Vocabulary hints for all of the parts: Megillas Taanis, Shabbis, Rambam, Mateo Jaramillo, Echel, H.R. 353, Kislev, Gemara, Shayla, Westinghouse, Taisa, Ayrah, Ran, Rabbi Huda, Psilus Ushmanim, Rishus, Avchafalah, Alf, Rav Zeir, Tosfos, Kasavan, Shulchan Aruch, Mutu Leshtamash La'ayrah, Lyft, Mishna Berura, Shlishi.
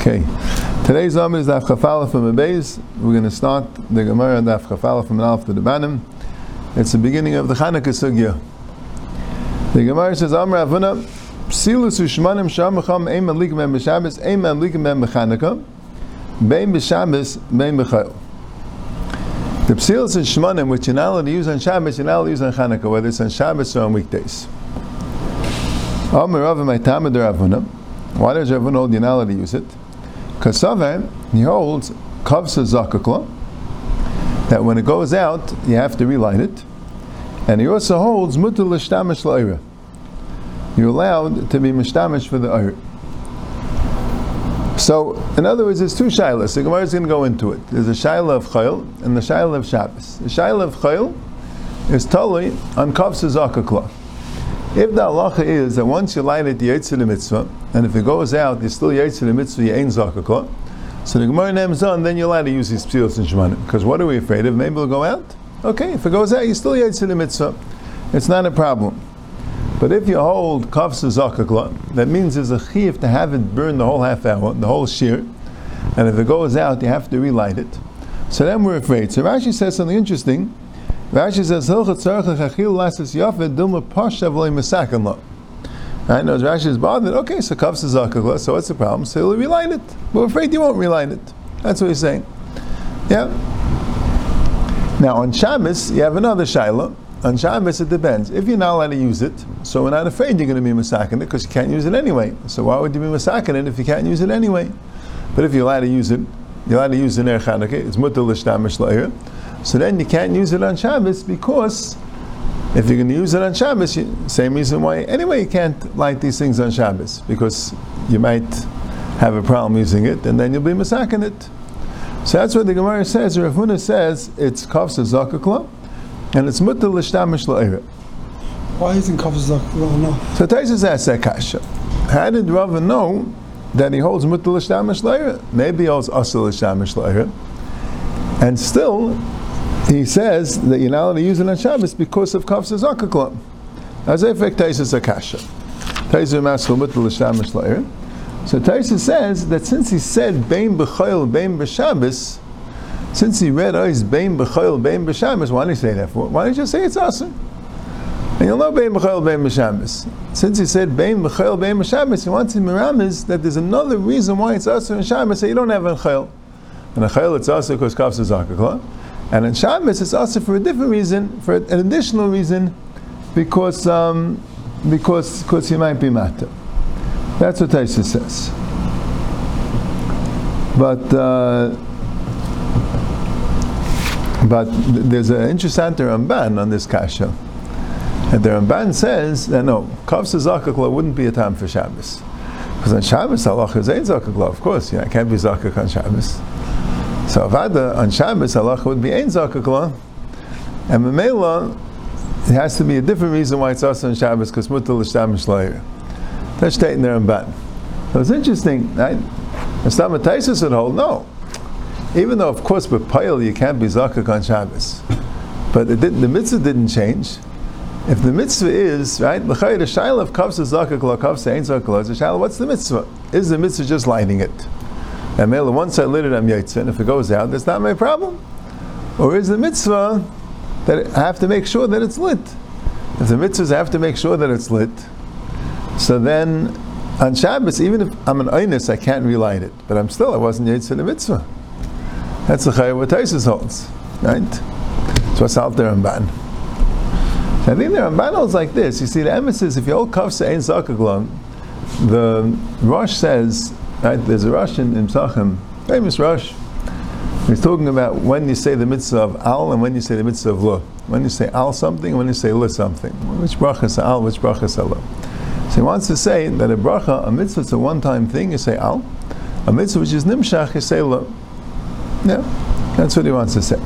Okay, today's amud is the Avchafalah from the Beis. We're going to start the Gemara and the Avchafalah from Alf to the Bannim. It's the beginning of the Chanukah Sugya. The Gemara says, Amr Avuna, Psilus Ushmanim Shamacham, Ein Madlikim Ben B'Shabbos, Ein Madlikim Ben B'Chanukah, Bein B'Shabbos, Bein B'Chayl. The Psilus Ushmanim, which you're not allowed to use on Shabbos, you're not allowed to use on Chanukah, whether it's on Shabbos or on weekdays. Amr Avuna, Maitamid Ravuna. Why does Rav Huna hold you're not allowed to use it? Kasavan, he holds Kavsah Zakakla, that when it goes out, you have to relight it. And he also holds Mutu Leshtamash La'ayrah. You're allowed to be mishtamash for the Ayrah. So, in other words, there's two Shaylas. The Gemara is going to go into it. There's a Shayla of Chayl and the Shayla of Shabbos. The Shayla of Chayl is totally on Kavsah Zakakla. If the halacha is that once you light it, you yetzer the mitzvah, and if it goes out, you still yetzer the mitzvah, you ain't zakakla. So the Gemara names on, then you're allowed to use these psilus and shmanim. Because what are we afraid of? Maybe it'll go out? Okay, if it goes out, you still yetzer the mitzvah. It's not a problem. But if you hold kavsah zakakla, that means there's a chiyuv to have it burn the whole half hour, the whole shir, and if it goes out, you have to relight it. So then we're afraid. So Rashi says something interesting. Rashi says, I know Rashi is bothered. Okay, so kavsah zakakla, so what's the problem? So he'll relight it. We're afraid you won't relight it. That's what he's saying. Yeah. Now on Shabbos, you have another Shaila. On Shabbos, it depends. If you're not allowed to use it, so we're not afraid you're going to be masakin it, because you can't use it anyway. So why would you be masakin it if you can't use it anyway? But if you're allowed to use it, you're allowed to use the Neir Chanukah. It's mutar l'shtamish la'ayrah. So then you can't use it on Shabbos, because if you're going to use it on Shabbos, same reason why anyway you can't light these things on Shabbos, because you might have a problem using it, and then you'll be masakin it. So that's what the Gemara says. Rav Huna says it's kavsah zakakla, and it's mutar l'shtamish la'ayrah. Why isn't kavsah zakakla enough? So Taisa asks that kasha. How did Rav Huna know that he holds mutar l'shtamish la'ayrah? Maybe he holds asur l'shtamish la'ayrah, and still he says that you're not allowed to use it on Shabbos because of kavsah zakakla. As I effect Taisa zakasha. Taisa maslu mutar l'shtamish la'ayrah. So Taisa says that since he said bein b'chayl bein b'shabbos, since he read ois bein b'chayl bein b'shabbos, why did he say that for? Why did he just say it's awesome? And you'll know bein b'chayl bein b'shabbos. Since he said bein b'chayl bein b'shabbos, he wants to miramis that there's another reason why it's awesome in Shabbos that you don't have in chayl. And in chayl it's awesome because kavsah zakakla. And in Shabbos, it's also for a different reason, for an additional reason, because he might be matter. That's what Taisa says. But there's an interesting Ramban on this kasha, and the Ramban says that no, kavsah zakakla wouldn't be a time for Shabbos, because on Shabbos halacha is ein zakakla. Of course, I can't be zakak on Shabbos. So avada on Shabbos halacha would be ein zakakla, and memela it has to be a different reason why it's also on Shabbos, because mutar l'shtamish la'ayrah. That's stating the Ramban. So it's interesting, right? Mr. Taisus would hold no, even though of course with payil you can't be zakak on Shabbos, but the mitzvah didn't change. If the mitzvah is right, the shayla of kavsah zakakla, kavsah ein zakakla, the shayla, what's the mitzvah? Is the mitzvah just lighting it? And once I lit it, I'm yetzer, and if it goes out, that's not my problem. Or is the mitzvah that I have to make sure that it's lit? If the mitzvahs I have to make sure that it's lit, so then on Shabbos, even if I'm an oinus, I can't relight it. But I wasn't yetzer the mitzvah. That's the chayy what Tosfos holds, right? So what's out there in Ban? I think the Ramban holds like this. You see, the emphasis, if you hold kavsah ein zakakla, the Rosh says, right, there's a Rosh in Psachim, famous Rosh. He's talking about when you say the mitzvah of al and when you say the mitzvah of lo. When you say al something and when you say lo something. Which bracha is al, which bracha is lo. So he wants to say that a bracha, a mitzvah, it's a one-time thing, you say al. A mitzvah which is nimshach, you say lo. Yeah, that's what he wants to say. So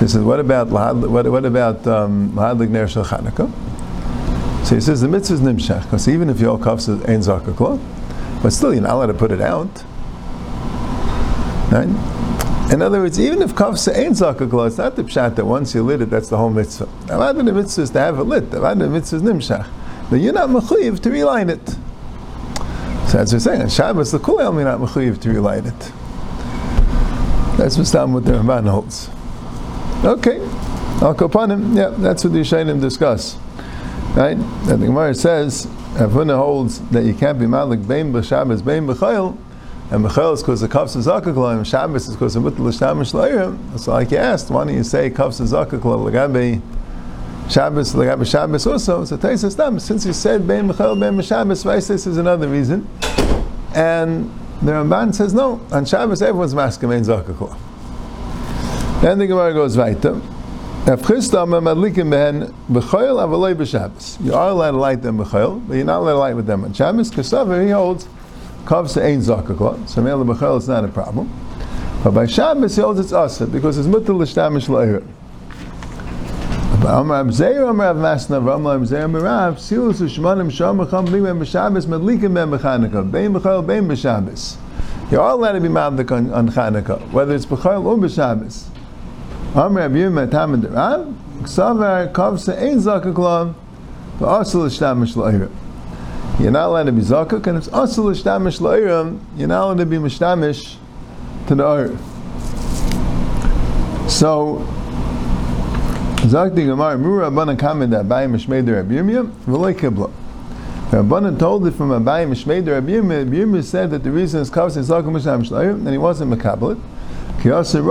he says, what about lahadlik ner shel Chanukah? So he says the mitzvah is nimshach, because even if you all kavsah ein zakakla, but still, you're not allowed to put it out. Right? In other words, even if kavsah ein zakakla, it's not the pshat that once you lit it, that's the whole mitzvah. Avada the mitzvah is to have it lit. Avada the mitzvah is nimshach. But you're not mechuyev to relight it. So as we're saying, on Shabbos, the kol elmi not mechuyev to relight it. That's what the Ramban holds. Okay, Al Kopanim, yeah, that's what the Yishayim discuss. Right? And the Gemara says, Rav Huna holds that you can't be malik bein b'Shabbos, bein b'Chayl, and b'Chayl is because of Kavsah Zakakla, and Shabbos is because of Mutu Leshtamash La'ayrah. So like you asked, why don't you say Kavsah Zakakla l'gabe Shabbos, l'gabe Shabbos also? So Taisa says, since you said bein b'Chayl, bein b'Shabbos, this is another reason. And the Ramban says, no, on Shabbos everyone's masking bein Zakakla. Then the Gemara goes weiter. You are allowed to light them b'chayl, but you're not allowed to light with them on Shabbos. Kasavan, he holds kavsah ein zakakla, so mele b'chayl is not a problem. But by Shabbos he holds it's asur because it's mutar l'shtamish la'ayrah. Amar Rav Zeir, Amar Rav Masna, Amar Rav Zeir, Amar Rav Psilus Ushmanim Shomacham B'Shabbos Shabbos Madlikim Ben B'Chanukah Bein B'Chayl Bein B'Shabbos. You are allowed to be madlik on Chanukah, whether it's b'chayl or b'Shabbos. Amr Abiyim Atam Derab, Ksavar Kavsa Ein Zakaklam, Asul Ishtamish La'ayrah. You're not allowed to be zakak, and it's Asul Ishtamish La'ayrah. You're not allowed to be mishtamish to the Ayrah. So Zakti Gemara Mura Bannim Kamed Abayim Mishmeder Abiyim V'Lo Kibla. Bannim told it from Abayim Mishmeder Abiyim. Abiyim said that the reason is Kavsa Zakak Mishamish La'ayrah, and he wasn't mekabel. That he wasn't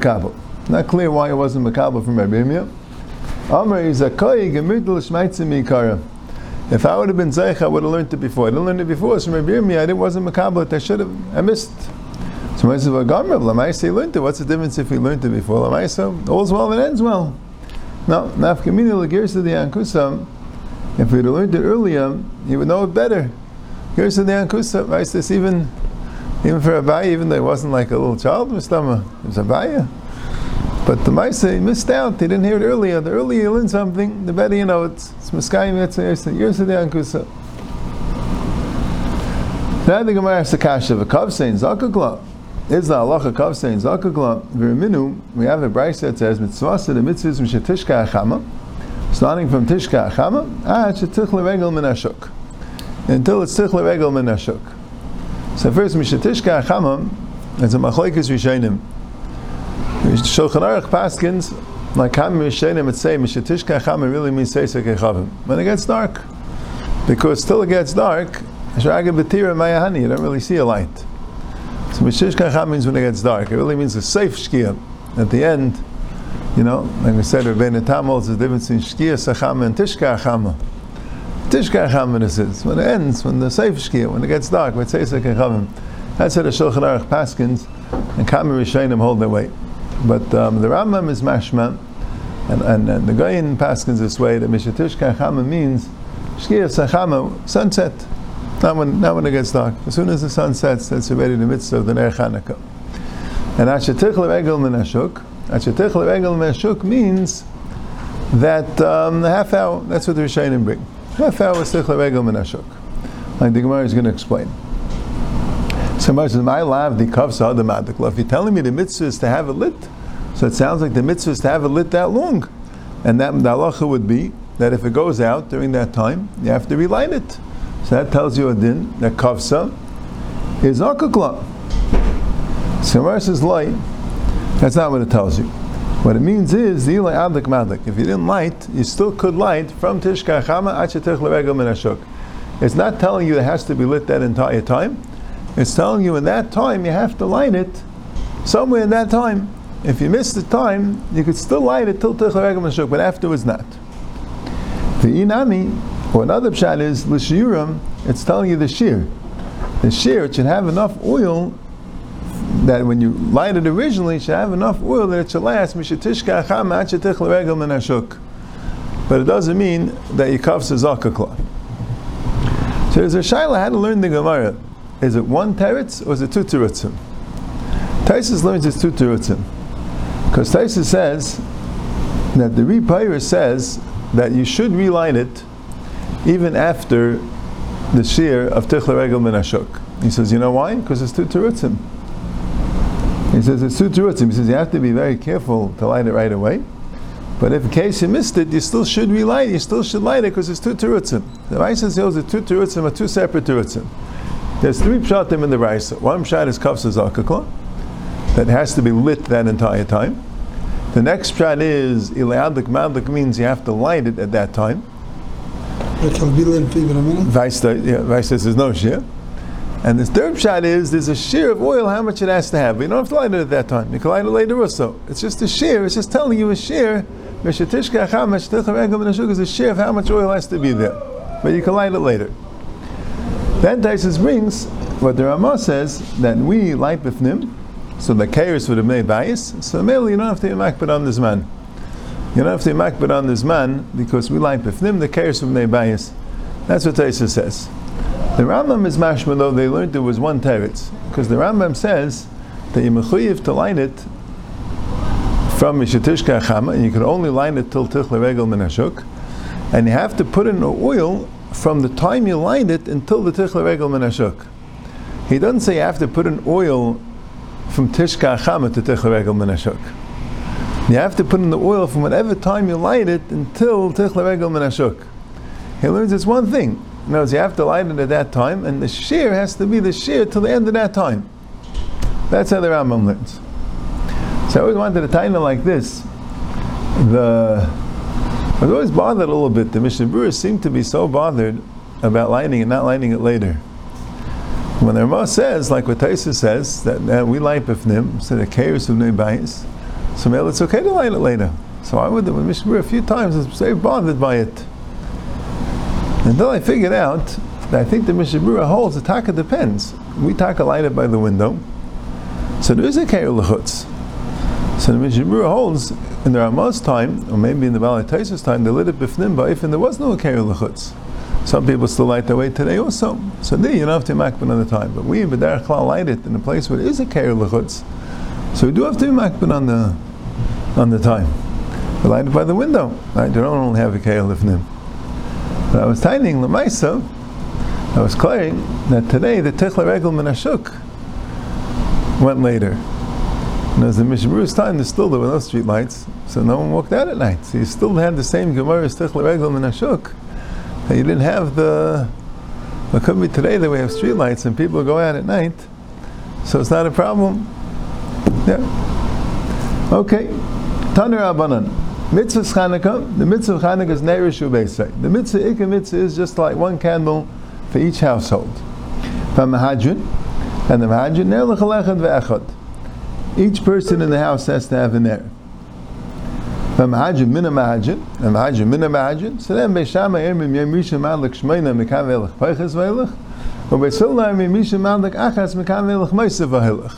mekabel. Not clear why he wasn't mekabel from Rabbi Yirmiyah. If I would have been Zeich, I would have learned it before. I didn't learn it before. So Rabbi Yirmiyah, it wasn't mekabel. I should have. I missed. So I said, he learned it. What's the difference if he learned it before? All's well that ends well. No, if he had learned it earlier, he would know it better. Here's the Ankusa, right? This even for Abaya, even though he wasn't like a little child, it was Abaya. But the Maisa, he missed out, he didn't hear it earlier. The earlier you learn something, the better you know it. It's Miskayim, it's here's the Ankusa. Now the Gemara asks the Kasha, Kavsah ein Zakakla. Is the halacha Kavsah ein Zakakla? V'reminu, we have a brayso that says, Mitzvasa de mitzvahs m'shetishka achama, starting from Tishka achama, shetikh l'regel min hashuk. Until it's tzich l'regel min hashuk. So first, mishatishka achamam, it's a machlekes rishonim. Shulchan Aruch paskins, like Hamim rishonim, it say mishatishka achamam really means seisek echavim. When it gets dark, because till it gets dark, shraga b'tira mayahani, you don't really see a light. So mishatishka achamam means when it gets dark. It really means a safe shkia. At the end, like we said, Rebbeinu Tam holds the difference in shkia sachama and tishka achamam. Tishka Chamin is when it ends, when the Seif Shkia, when it gets dark, when Taisa can come. That's how the Shulchan Aruch paskins and Kamei Rishonim hold their way. But the Rambam is mashma, and the Goyin paskins this way that Mishatishka Chamin means Shkia Sachama, sunset. Not when it gets dark. As soon as the sun sets, that's already in the midst of the Neir Chanukah. And Ashetich L'Regel Min Hashuk. Ashetich L'Regel Min Hashuk means that the half hour. That's what the Rishonim bring. Half hour is tzich l'regel min hashuk, like the Gemara is going to explain. So Gemara says, "My lav the kavsah hadamadikla." If you're telling me the mitzvah is to have it lit, so it sounds like the mitzvah is to have it lit that long, and that the halacha would be that if it goes out during that time, you have to relight it. So that tells you a din that kavsah is zakakla. So Gemara says, "Light." That's not what it tells you. What it means is, if you didn't light, you still could light from Tishka Chama Achetech L'Regel Min Hashuk. It's not telling you it has to be lit that entire time. It's telling you in that time you have to light it somewhere in that time. If you miss the time, you could still light it till Tishka L'Regel Min Hashuk, but afterwards not. The Inami, or another pshat is, L'Shiurim, it's telling you the shear. The shear, it should have enough oil that when you light it originally, it should have enough oil that it should last. But it doesn't mean that you kavsah zakakla. So there's a Shayla, how to learn the Gemara. Is it one teretz or is it two teretzim? Taisa learns it's two teretzim. Because Taisa says that the Repairer says that you should relight it even after the shear of Tich L'Regel Min Hashuk. He says, you know why? Because it's two teretzim. He says, it's two terutzim. He says, you have to be very careful to light it right away. But if in case you missed it, you still should relight. You still should light it because it's two terutzim. The Raisa says the two terutzim are two separate terutzim. There's three pshatim in the Raisa. One pshat is Kavsah Zakakla, that has to be lit that entire time. The next pshat is Ileadik Madik, means you have to light it at that time. It can be lit for even a minute. Raisa says there's no shir. And the third pshat is there's a shear of oil, how much it has to have. But you don't have to light it at that time. You can light it later also. It's just a shear. It's just telling you a shear. Is a shear of how much oil has to be there. But you can light it later. Then Taisa brings what the Rambam says, that we light bifnim, so the kairis would have made bias. So mainly you don't have to makbid on this man. You don't have to makbid on this man because we light bifnim, the kairis would have made bias. That's what Taisa says. The Rambam is mashma, though they learned there was one teretz, because the Rambam says that you mechuyev to light it from mishatishka achama, and you can only light it till tichle regel menashuk, and you have to put in oil from the time you light it until the tichle regel menashuk. He doesn't say you have to put in oil from tishka achama to tichle regel menashuk. You have to put in the oil from whatever time you light it until tichle regel menashuk. He learns it's one thing. In other words, you have to light it at that time, and the shear has to be the shear till the end of that time. That's how the Rambam learns. So I always wanted a taina like this. I was always bothered a little bit. The Mishna Berura seemed to be so bothered about lighting and not lighting it later. When the Rambam says, like what Taisa says, that we light bifnim, so the kairis of bnei bayis, so it's okay to light it later. So I would, with Mishna Berura a few times, I was very bothered by it. Until I figured out that I think the Mishna Berura holds the taka depends. We taka light it by the window, so there is a keiru l'chutz. So the Mishna Berura holds in the Rambam's time, or maybe in the Balei Taisa's time, they lit it b'fnim ba'if, and there was no keiru l'chutz. Some people still light that way today also. So there you don't have to makbid on the time. But we in B'derech Klal light it in a place where there is a keiru l'chutz, so we do have to makbid on the time. We light it by the window. Right? They don't only have a keiru l'fnim. But I was taining Lamaisa, I was clearing that today the Tichla Regel Menashuk went later. And as the Mishna Berura's time, there's still there were no street lights, so no one walked out at night. So you still had the same Gemara as Tichla Regel Menashuk. And you didn't have it could be today that we have street lights and people go out at night. So it's not a problem. Yeah. Okay. Tanu Rabbanan. Mitzvah Chanukah, the mitzvah of Chanukah is Neir Chanukah. The mitzvah, Ikka mitzvah, is just like one candle for each household. From Mahajun, and the Mahajun, Neir Lechalechad Ve'echad. Each person in the house has to have a Neir. From Mahajun, Minna Mahajun, and Mahajun, Minna Mahajun. So then, Beis Shammai, Ermim, Yem Rishon, Madlik, Shmeina, Mekam Ve'elech, Peiches Ve'elech. Or Beis Hilla, Ermim, Rishon, Madlik, Achas, Mekam Ve'elech, Meisa Ve'elech.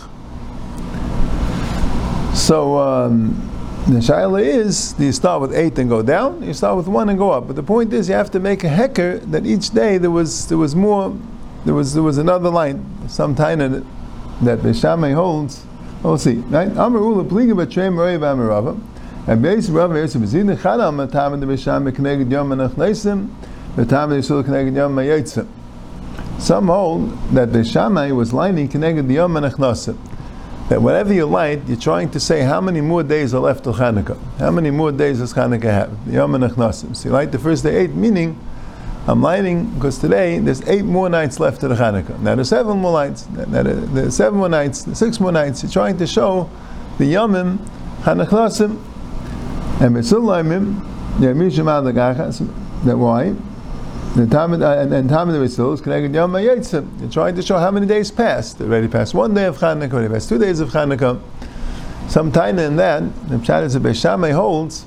So, the Shayla is, do you start with 8 and go down? You start with 1 and go up. But the point is, you have to make a hecker that each day there was more, there was another line, some taina that Beis Shammai holds. We'll see, right? Amar Ula Pliga B'Trei Merei V'Amar Rava, and Beis Rava Yerusha B'Zidin Chada Amar Tamed Beis Shammai K'neged Yom Anachnesim, V'Tamed Yisrael K'neged Yom Mayetzim. Some hold that Beis Shammai was lighting K'neged Yom Anachnesim. That whatever you light, you're trying to say how many more days are left till Chanukah. How many more days does Chanukah have? Yom Anachnasim. So you light the first day 8, meaning I'm lighting because today there's 8 more nights left to the Chanukah. Now there's 7 more nights. Now there's 7 more nights. There's 6 more nights. You're trying to show the Yomim Hanachnasim and Mesulayimim Yamishim Adagachas. That why? And time of the Vesulos connected Yom Hayetzim. You're trying to show how many days passed. Already passed 1 day of Chanukah. Already passed 2 days of Chanukah. Some taina in that, the pshat is that Beis Shammai holds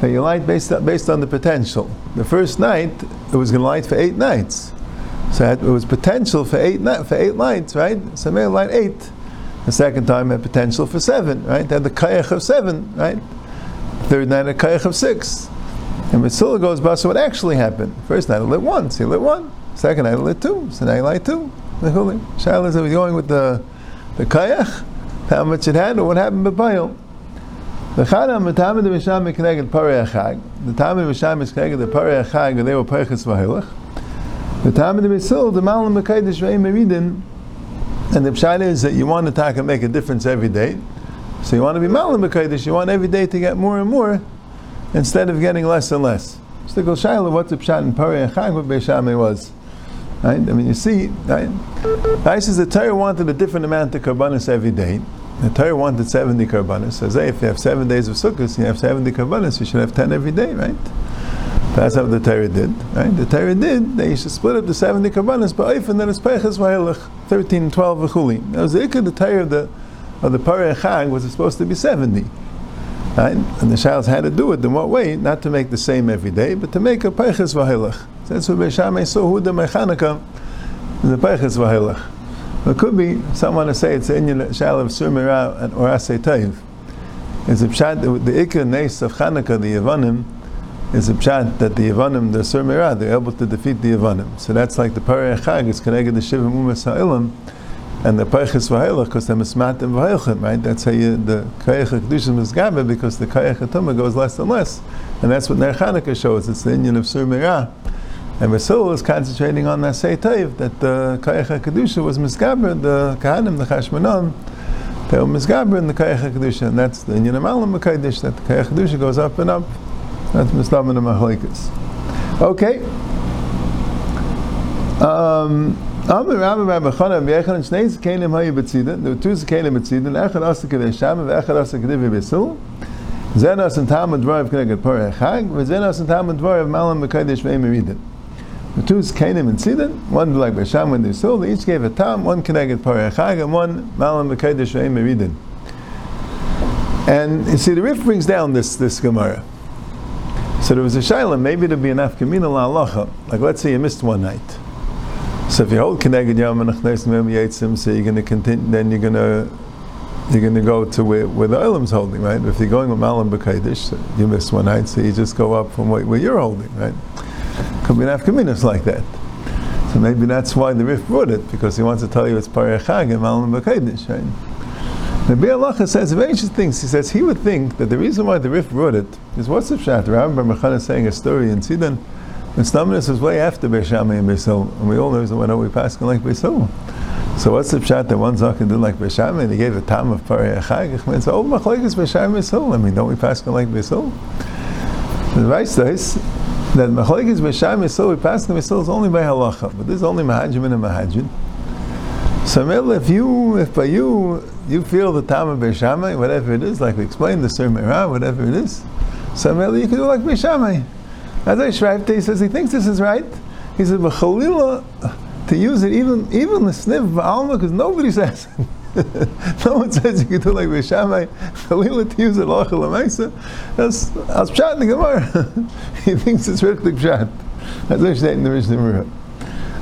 that you light based on the potential. The first night it was going to light for 8 nights, so it was potential for 8 lights, right? So may light 8. The second time had potential for 7, right? Then the kayach of 7, right? Third night a kayach of 6. And Metzilla goes by, so what actually happened? First night it lit 1, so he lit 1. Second night it lit 2, so now he light 2. Shayla is going with the kayach, how much it had, or what happened with Baal. The Chadam, the time of the Misham, connected Parei Achag. The time of the Misham is connected to Parei Achag, and they were Peiches Vahilach. The time of the Metzilla, the Malam Mekaydish Ve'im Meridin. And the Pshat is that you want to talk and make a difference every day. So you want to be Malam Mekaydish, you want every day to get more and more. instead of getting less and less. So the Shayla, what's the pshat in Parei Chag, what Beis Shammai was? Right? I mean, you see, right? Taisa says the Torah wanted a different amount of karbanis every day. The Torah wanted 70 karbanis. So say, if you have 7 days of Sukkot, you have 70 karbanis, you should have 10 every day, right? That's how the Torah did, right? The Torah did, they used to split up the 70 karbanis, but if and then it's peiches v'helech, 13, 12 v'chuli. That was the ikka, the Torah of the Parei Chag was supposed to be 70. Right? And the Shailas had to do it in what way? Not to make the same every day, but to make a peiches v'helech. That's what Beis Shammai saw, Huda my Chanukah, the peiches v'helech. It could be, someone to say it's in your Shaila of Sur Merah and Orasei Taiv. It's a pshat, the ikka nes of Chanukah, the Ivanim, is a pshat that the Ivanim, the Sur Merah, they're able to defeat the Ivanim. So that's like the Parei Chag, it's connected to Shivim Umas Ha'ilam, and the Peiches V'Hailach, because they're Mismatim V'Hailchim, right? That's how the Kayach HaKadushim is Gabe, because the Kayach HaTumah goes less and less. And that's what Neir Chanukah shows, it's the Inyan of Sur Merah. And Basil is concentrating on Nasei Taiv, that the Kayach HaKadushim was Misgaber, the Kahanim, the Chashmanon, they were Misgaber in the Kayach HaKadushim, and that's the Inyan of Alam HaKadosh, that the Kayach HaKadushim goes up and up. That's Mislam and Machlekes. Okay. There were two Zakanim B'Tzidin, Echel Asa Kedei Shama, Echel Asa Kedei V'Besil, Zenos and Talmud Dvarav K'neged Parei Chag, Zenos and Talmud Dvarav Malam B'Kodesh V'Emeridin. The two Zakanim and Tzidin, one like Beis Shammai and B'Besil, they each gave a Tam, one K'neged Parei Chag, and one Malam B'Kodesh V'Emeridin. And you see, the Rif brings down this Gemara. So there was a Shayla, maybe there'd be an Afkamina La'alacha, like let's say you missed one night. So if you hold Keneged Yom Anachnes Mem Yetzim, so you're going to continue. Then you're going to go to where the Olam's holding, right? If you're going with Malam B'Kodesh, you miss one night, so you just go up from where you're holding, right? Could be an Afkaminos like that. So maybe that's why the Rif brought it, because he wants to tell you it's Parei Chag and Malam B'Kodesh, right? The Beis Halacha says very interesting things. He says he would think that the reason why the Rif brought it is what's the pshat? Rambam Mechana saying a story in Sidon. And Stamnus was way after Beis Shammai and Beis Hillel, and we all know why don't we passing like Beis Hillel? So what's the pshat that one Zakah did like Beis Shammai and he gave a tam of Parei Chag? And so, oh, Machlekes Beis Shammai and Beis Hillel. I mean, don't we passing like Beis Hillel? The advice is that Machlekes Beis Shammai and Beis Hillel, we pass the Beis Hillel is only by halacha, but this is only Mahajim and Mahajid. So if by you feel the tam of Beis Shammai, whatever it is, like we explained the Sur Merah, whatever it is, so you can do like Beis Shammai. As I shrive, he says he thinks this is right. He says b'chalila to use it even the sniff ba'alma, because nobody says it. No one says you can do like Beis Shammai. Chalila to use it l'achal l'maisa. That's pshat in the Gemara. He thinks it's riflik pshat. As I state in the Mishna Berura.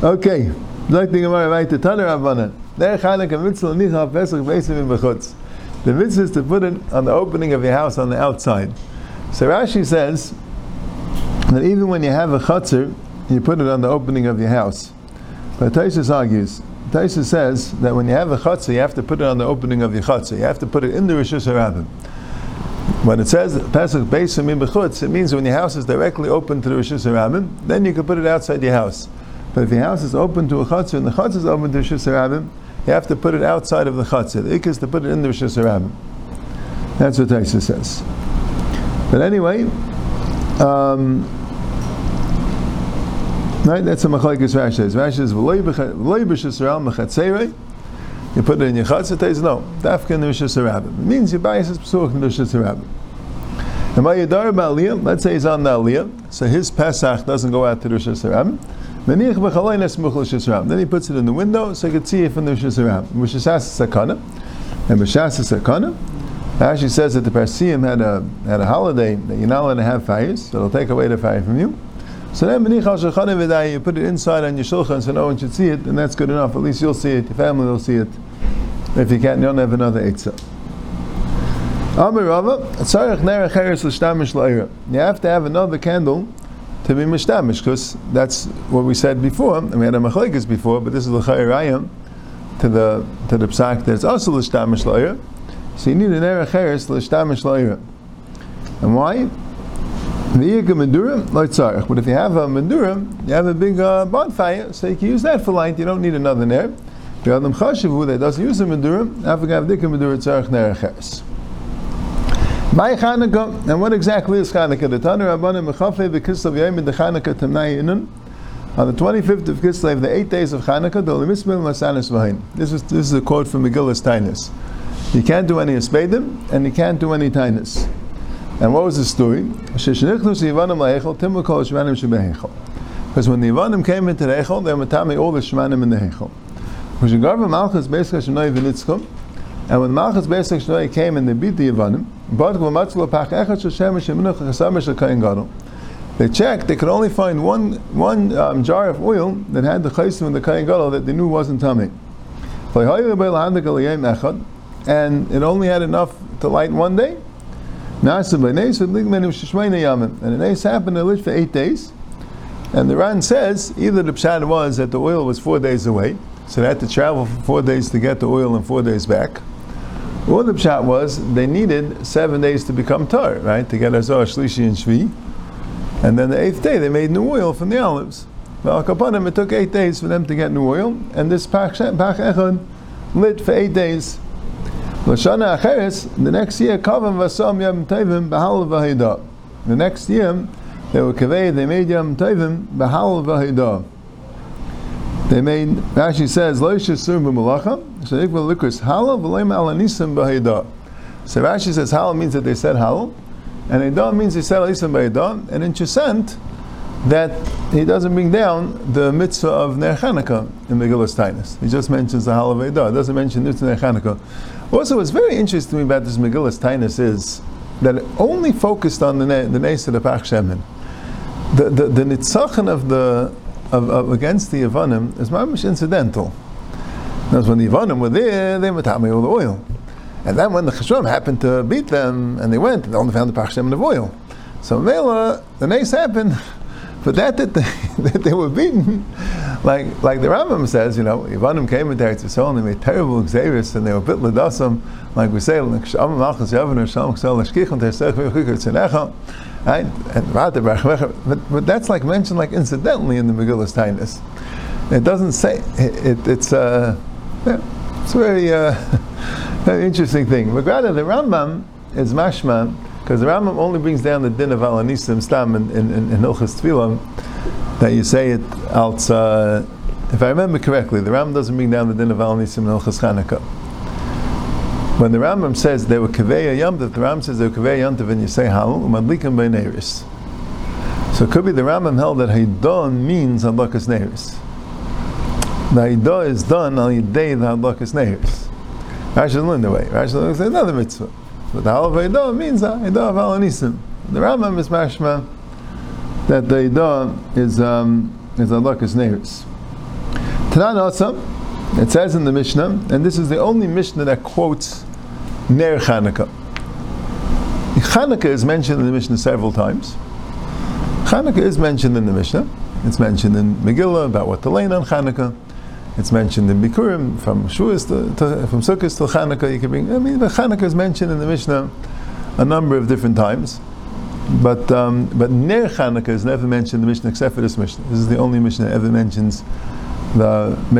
Okay, like the Gemara right to Taner Rabbanan. Neir Chanukah mitzvah nichal pesach beisim b'chutz. The mitzvah is to put it on the opening of your house on the outside. So Rashi says that even when you have a chatzir, you put it on the opening of your house. But Taisa argues, Taisa says that when you have a chatzir, you have to put it on the opening of your chatzir. You have to put it in the Rishus HaRabbim. When it says Pesach Beis Shammai B'chutz, it means when your house is directly open to the Rishus HaRabbim, then you can put it outside your house. But if your house is open to a chatzir and the chatzir is open to Rishus HaRabbim, you have to put it outside of the chatzir. The ikka is to put it in the Rishus HaRabbim. That's what Taisa says. But anyway, right, that's a machlekes Rashi says. Rashi says v'loy b'shus haRabbim mechatzerei. You put it in your chatzir. Says no, dafka in the Rishus HaRabbim. It means your bias is p'suach in the Rishus HaRabbim. And by yadar ba'aliyah, let's say he's on the aliyah, so his Pesach doesn't go out to the Rishus HaRabbim. Meniach b'chalay nesmuch l'Rishus HaRabbim. Then he puts it in the window so you can see it from the Rishus HaRabbim. B'shas sakana, and b'shas sakana. Rashi says that the Parsiim had a holiday that you're not allowed to have fires, so they'll take away the fire from you. So then you put it inside on your shulchan so no one should see it, and that's good enough. At least you'll see it, your family will see it. If you can't, you'll have another eitzah. You have to have another candle to be mishtamish, because that's what we said before, and we had a machlekes before, but this is l'chayrayim to the psak that's also l'shtamish la'ayrah. So you need an Neir Cheres l'shtamish la'ayrah. And why? But if you have a Medura, you have a big bonfire, so you can use that for light, you don't need another Neir. If you have them Chashivu that doesn't use a Medura, Medura tzarich Neir Cheres. By Chanukah, and what exactly is Chanukah? The Tanu Rabbanim Mechafeh v'Kislev Yomid Chanukah Tamnai Inun. On the 25th of Kislev, the 8 days of Chanukah, Dolemismil Masanis Vahin. This is a quote from Megillas Taanis. You can't do any Espedim, and you can't do any Taanis. And what was the story? Because when the Ivanim came into the Echel, they were tamei all the Shmanim in the Echel. And when Malchus Beis Shammai came and they beat the Ivanim, they checked, they could only find one jar of oil that had the Chaysim and the Kohen Gadol that they knew wasn't Tamei. And it only had enough to light one day. And an ace happened, it lit for 8 days. And the Ran says, either the Pshat was that the oil was 4 days away, so they had to travel for 4 days to get the oil and 4 days back. Or the Pshat was, they needed 7 days to become tar, right? To get Azor, Shlishi, and Shvi. And then the 8th day, they made new oil from the olives. Well, Kapanim, it took 8 days for them to get new oil, and this Pach Echad lit for 8 days. The next year, they were kaveh, they made Yom Tovim Bahal Vahidah. They made, Rashi says, Lo Yishasur B'malacha, Shadikva Likus Halal V'leim Alanisim Vahidah. So Rashi says Halal means that they said Halal, and Hidah means they said Alisim Vahidah, and in Chesent, that he doesn't bring down the mitzvah of Neir Chanukah in Megillas Taanis. He just mentions the Halal Vahidah, he doesn't mention Neir Chanukah. Also, what's very interesting to me about this Megillas Taanis is that it only focused on the Neis of the Pach Shemin. The Nitzachon of against the Ivanim is mamish incidental. Because when the Ivanim were there, they were tamei all the oil, and then when the Cheshbon happened to beat them, and they went, and they only found the Pach Shemin of oil. So Mela, the Neis happened, but that they were beaten, like the Rambam says, you know, Ivanim came into Eretz Yisrael and they made terrible xeris, and they were bit l'dasim, like we say, right? But that's like mentioned like incidentally in the Megillas Taanis. It doesn't say it's a very interesting thing. But rather the Rambam is mashma, because the Rambam only brings down the din of Alanisim Stam in Hilchas Tefillah, that you say it al tza. If I remember correctly, the Rambam doesn't bring down the din of Alanisim in Hilchas Chanukah. When the Rambam says they were kavei yomtiv, the Rambam says they were kavei yomtiv and you say halal umadlikim by neiris. So it could be the Rambam held that Hidah means hadlakas neiris. The Hidah is done al yidei the hadlakas neiris. Rashi learned the way. Rashi learned another mitzvah, but the halal Hidah means Hidah of alanisim. The Rambam is mashma that the Hidah is hadlakas neiris. Tanan also. It says in the Mishnah, and this is the only Mishnah that quotes Neir Chanukah. Chanukah is mentioned in the Mishnah several times. Chanukah is mentioned in the Mishnah. It's mentioned in Megillah about what to learn on Chanukah. It's mentioned in Bikurim from Shavuos to from Sukkos to Chanukah. But Chanukah is mentioned in the Mishnah a number of different times. But Neir Chanukah is never mentioned in the Mishnah except for this Mishnah. This is the only Mishnah that ever mentions.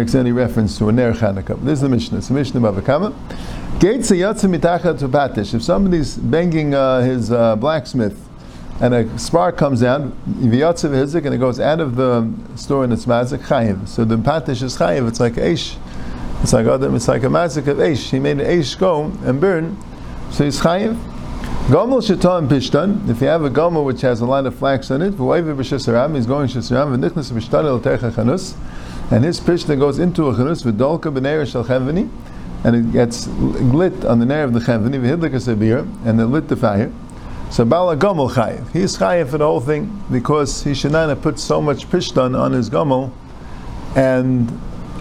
Makes any reference to a Neir Chanukah. This is the Mishnah. It's the Mishnah Bavakama. Gates a Yatsa Mitachat to Batish. If somebody's banging his blacksmith and a spark comes out, Vyatsa Hizik, and it goes out of the store and it's Mazik Chayiv. So the Patish is Chayiv. It's like Eish. It's like a Mazik of Eish. He made an Eish go and burn. So he's Chayiv. Gomel Shatan Pishtan. If you have a Gomel which has a lot of flax on it, V'Oivi B'Shesaram, he's going Shesaram, V'Nichnas B'Shtan El Tercha Chanus. And his pishna goes into a chanus v'dolka b'neir shel chenveni, and it gets lit on the neir of the chenveni v'hidlik a sabir, and it lit the fire. So bala gomel chayiv, he is chayiv for the whole thing because he shenana put so much pishtan on his gomel, and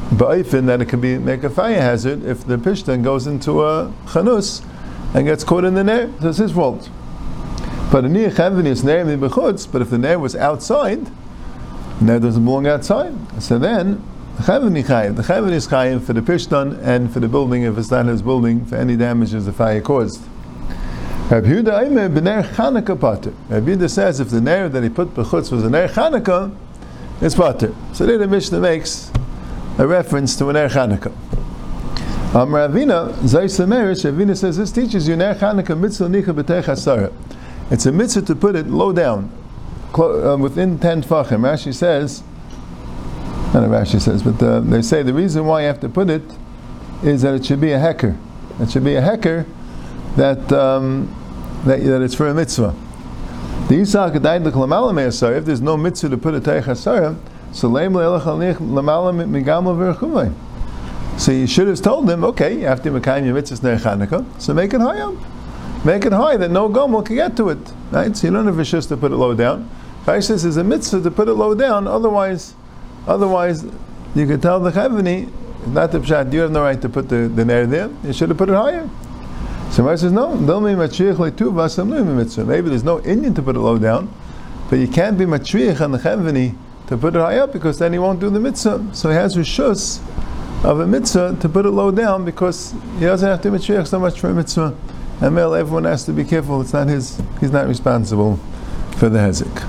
ba'ifin that it could be make a fire hazard if the pishtan goes into a chanus and gets caught in the neir. So it's his fault. But a neir chenveni is neir mi'bechutz. But if the neir was outside. Now it doesn't belong outside. So then, the Chayvin is Chayiv for the Pishtan and for the building, if it's not his building, for any damages the fire caused. Rabbi Huda says if the Neir that he put B'chutz was a Neir Chanukah, it's Pater. So there the Mishnah makes a reference to a Neir Chanukah. Amar Ravina, Zay Samarish, Ravina says this teaches you Neir Chanukah mitzvah nicha b'teich hasara. It's a mitzvah to put it low down, within 10 tefachim. Rashi says, but they say the reason why you have to put it is that it should be a heker. It should be a heker that it's for a mitzvah. If there's no mitzvah to put a teich hasara, so you should have told them, okay, you have to make your mitzvahs Neir Chanukah, so make it high up. Make it high that no gomel can get to it. Right? So you don't have a shus to put it low down. Chayshis is a mitzvah to put it low down, otherwise you could tell the Chavani, not the Pshat, you have no right to put the Neir there, you should have put it higher. So Mara says, no, maybe there's no Indian to put it low down, but you can't be matriach on the Chavani to put it high up because then he won't do the mitzvah. So he has a shus of a mitzvah to put it low down because he doesn't have to matriach so much for a mitzvah. And everyone has to be careful. It's not his. He's not responsible for the hezek.